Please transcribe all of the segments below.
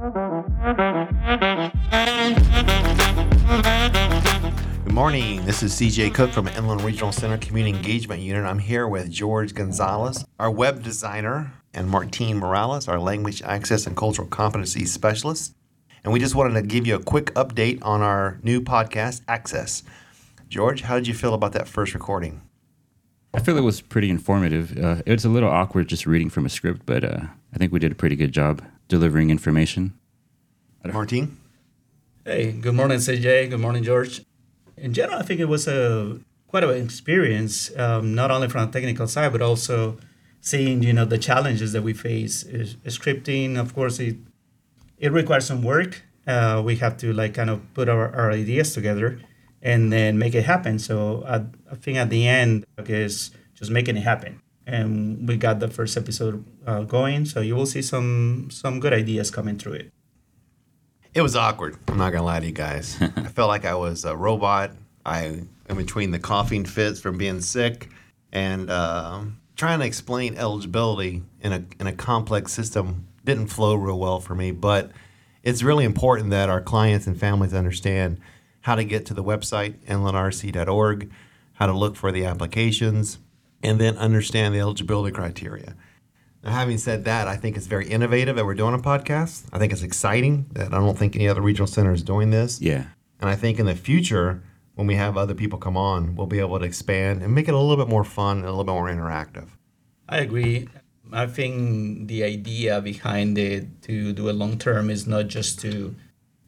Good morning. This is CJ Cook from Inland Regional Center Community Engagement Unit. I'm here with George Gonzalez, our web designer, and Martine Morales, our language access and cultural competency specialist. And we just wanted to give you a quick update on our new podcast, Access. George, how did you feel about that first recording? I feel it was pretty informative. It's a little awkward just reading from a script, but I think we did a pretty good job delivering information. Martine? Hey, good morning, CJ. Good morning, George. In general, I think it was quite an experience, not only from a technical side, but also seeing, the challenges that we face. Scripting, of course, it requires some work. We have to put our ideas together and then make it happen. So I think at the end, it's just making it happen. And we got the first episode going, so you will see some good ideas coming through it. It was awkward. I'm not going to lie to you guys. I felt like I was a robot. I am between the coughing fits from being sick and trying to explain eligibility in a complex system didn't flow real well for me. But it's really important that our clients and families understand how to get to the website, inlandrc.org, how to look for the applications, and then understand the eligibility criteria. Now, having said that, I think it's very innovative that we're doing a podcast. I think it's exciting that I don't think any other regional center is doing this. Yeah. And I think in the future, when we have other people come on, we'll be able to expand and make it a little bit more fun and a little bit more interactive. I agree. I think the idea behind it to do a long term is not just to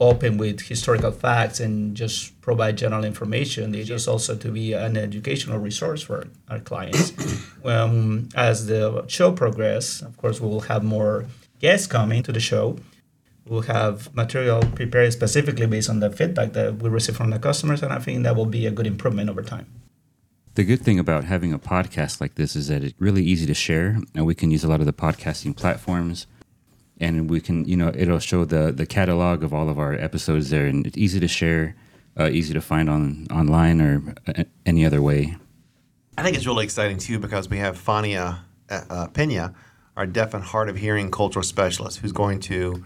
open with historical facts and just provide general information. It's just also to be an educational resource for our clients. As the show progresses, of course, we will have more guests coming to the show. We'll have material prepared specifically based on the feedback that we receive from the customers, and I think that will be a good improvement over time. The good thing about having a podcast like this is that it's really easy to share, and we can use a lot of the podcasting platforms. And we can, it'll show the catalog of all of our episodes there, and it's easy to share, easy to find online or any other way. I think it's really exciting too because we have Fania Pena, our deaf and hard of hearing cultural specialist, who's going to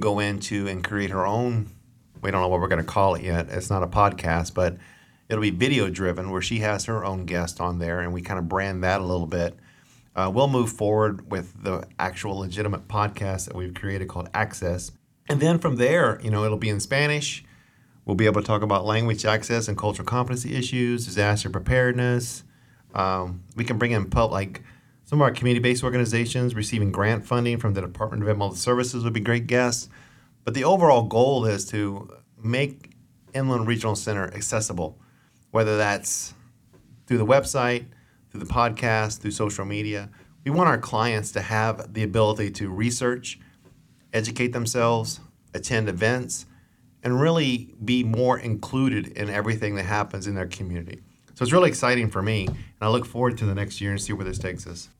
go into and create her own. We don't know what we're going to call it yet. It's not a podcast, but it'll be video driven, where she has her own guest on there, and we kind of brand that a little bit. We'll move forward with the actual legitimate podcast that we've created called Access. And then from there, it'll be in Spanish. We'll be able to talk about language access and cultural competency issues, disaster preparedness. We can bring in some of our community-based organizations receiving grant funding from the Department of Behavioral Health Services would be great guests. But the overall goal is to make Inland Regional Center accessible, whether that's through the website, through the podcast, through social media. We want our clients to have the ability to research, educate themselves, attend events, and really be more included in everything that happens in their community. So it's really exciting for me, and I look forward to the next year and see where this takes us.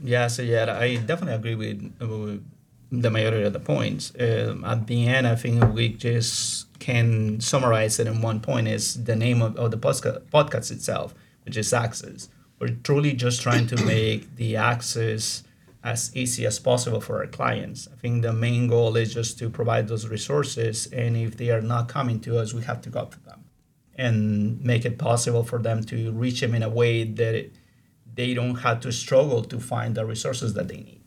Yeah, I definitely agree with the majority of the points. At the end, I think we just can summarize it in one point is the name of the podcast itself, which is Access. We're truly just trying to make the access as easy as possible for our clients. I think the main goal is just to provide those resources, and if they are not coming to us, we have to go to them and make it possible for them to reach them in a way that they don't have to struggle to find the resources that they need.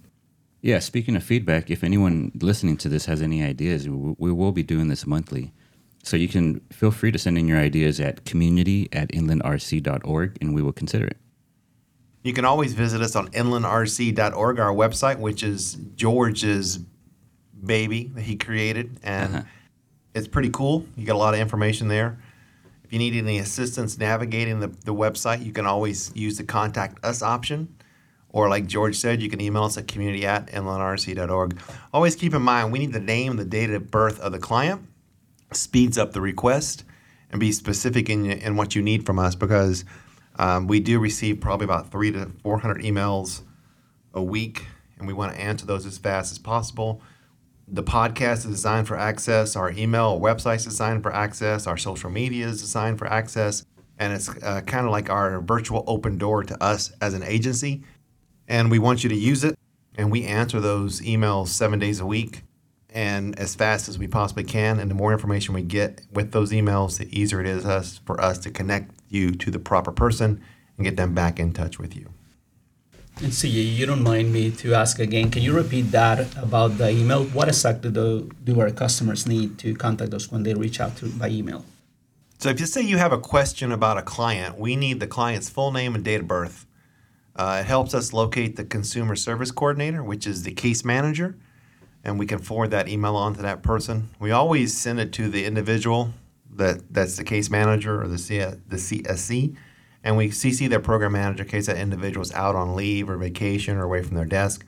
Yeah, speaking of feedback, if anyone listening to this has any ideas, we will be doing this monthly. So you can feel free to send in your ideas at community@inlandrc.org, and we will consider it. You can always visit us on inlandrc.org, our website, which is George's baby that he created. And It's pretty cool. You got a lot of information there. If you need any assistance navigating the website, you can always use the contact us option. Or like George said, you can email us at community@inlandrc.org. Always keep in mind, we need the name and the date of birth of the client. Speeds up the request, and be specific in what you need from us, because we do receive probably about 300 to 400 emails a week, and we want to answer those as fast as possible. The podcast is designed for access. Our email website is designed for access. Our social media is designed for access. And it's kind of like our virtual open door to us as an agency. And we want you to use it. And we answer those emails 7 days a week. and as fast as we possibly can. And the more information we get with those emails, the easier it is for us to connect you to the proper person and get them back in touch with you. And so you don't mind me to ask again, can you repeat that about the email? What exactly do our customers need to contact us when they reach out to by email? So if you say you have a question about a client, we need the client's full name and date of birth. It helps us locate the consumer service coordinator, which is the case manager, and we can forward that email on to that person. We always send it to the individual that's the case manager or the CSC, and we CC their program manager in case that individual is out on leave or vacation or away from their desk.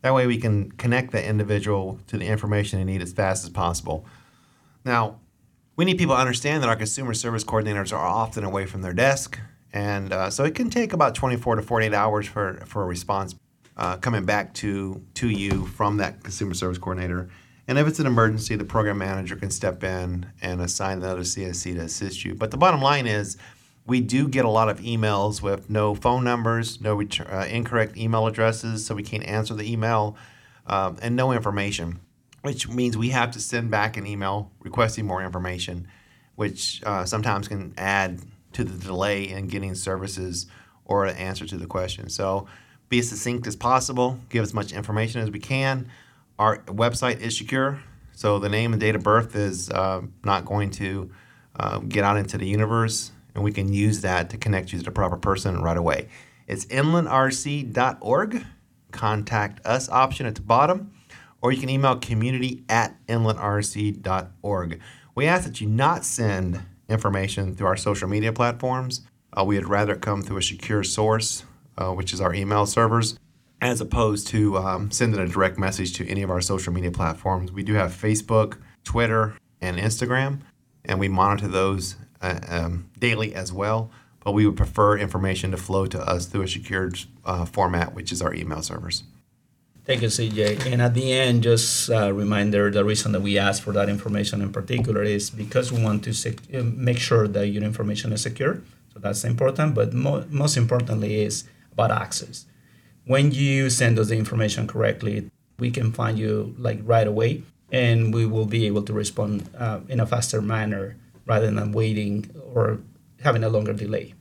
That way we can connect the individual to the information they need as fast as possible. Now, we need people to understand that our consumer service coordinators are often away from their desk, and so it can take about 24 to 48 hours for a response coming back to you from that consumer service coordinator. And if it's an emergency, the program manager can step in and assign another CSC to assist you. But the bottom line is we do get a lot of emails with no phone numbers, no incorrect email addresses, so we can't answer the email, and no information, which means we have to send back an email requesting more information, which sometimes can add to the delay in getting services or an answer to the question. So be as succinct as possible, give as much information as we can. Our website is secure, so the name and date of birth is not going to get out into the universe, and we can use that to connect you to the proper person right away. It's inlandrc.org, contact us option at the bottom, or you can email community@inlandrc.org. We ask that you not send information through our social media platforms. We would rather come through a secure source, which is our email servers, as opposed to sending a direct message to any of our social media platforms. We do have Facebook, Twitter, and Instagram, and we monitor those daily as well, but we would prefer information to flow to us through a secured format, which is our email servers. Thank you, CJ. And at the end, just a reminder, the reason that we ask for that information in particular is because we want to make sure that your information is secure. So that's important. But most importantly is about access. When you send us the information correctly, we can find you like right away, and we will be able to respond in a faster manner rather than waiting or having a longer delay.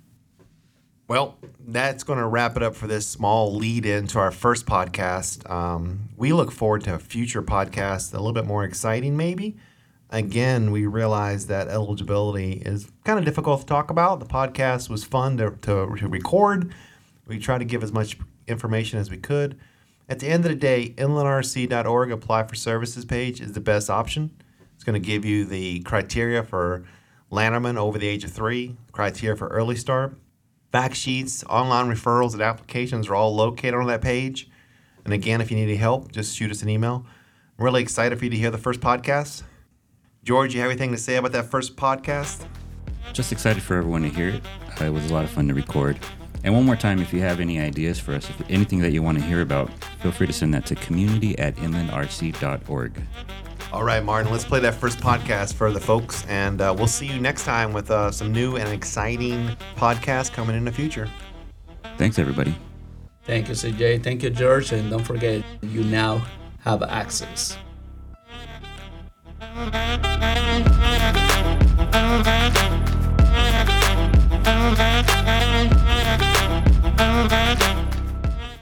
Well, that's going to wrap it up for this small lead into our first podcast. We look forward to a future podcast, a little bit more exciting maybe. Again, we realize that eligibility is kind of difficult to talk about. The podcast was fun to record. We tried to give as much information as we could. At the end of the day, inlandrc.org apply for services page is the best option. It's going to give you the criteria for Lanterman over the age of 3, criteria for Early Start. Fact sheets, online referrals, and applications are all located on that page. And again, if you need any help, just shoot us an email. I'm really excited for you to hear the first podcast. George, you have anything to say about that first podcast? Just excited for everyone to hear it. It was a lot of fun to record. And one more time, if you have any ideas for us, if anything that you want to hear about, feel free to send that to community@inlandrc.org. All right, Martin, let's play that first podcast for the folks, and we'll see you next time with some new and exciting podcasts coming in the future. Thanks, everybody. Thank you, CJ. Thank you, George. And don't forget, you now have access.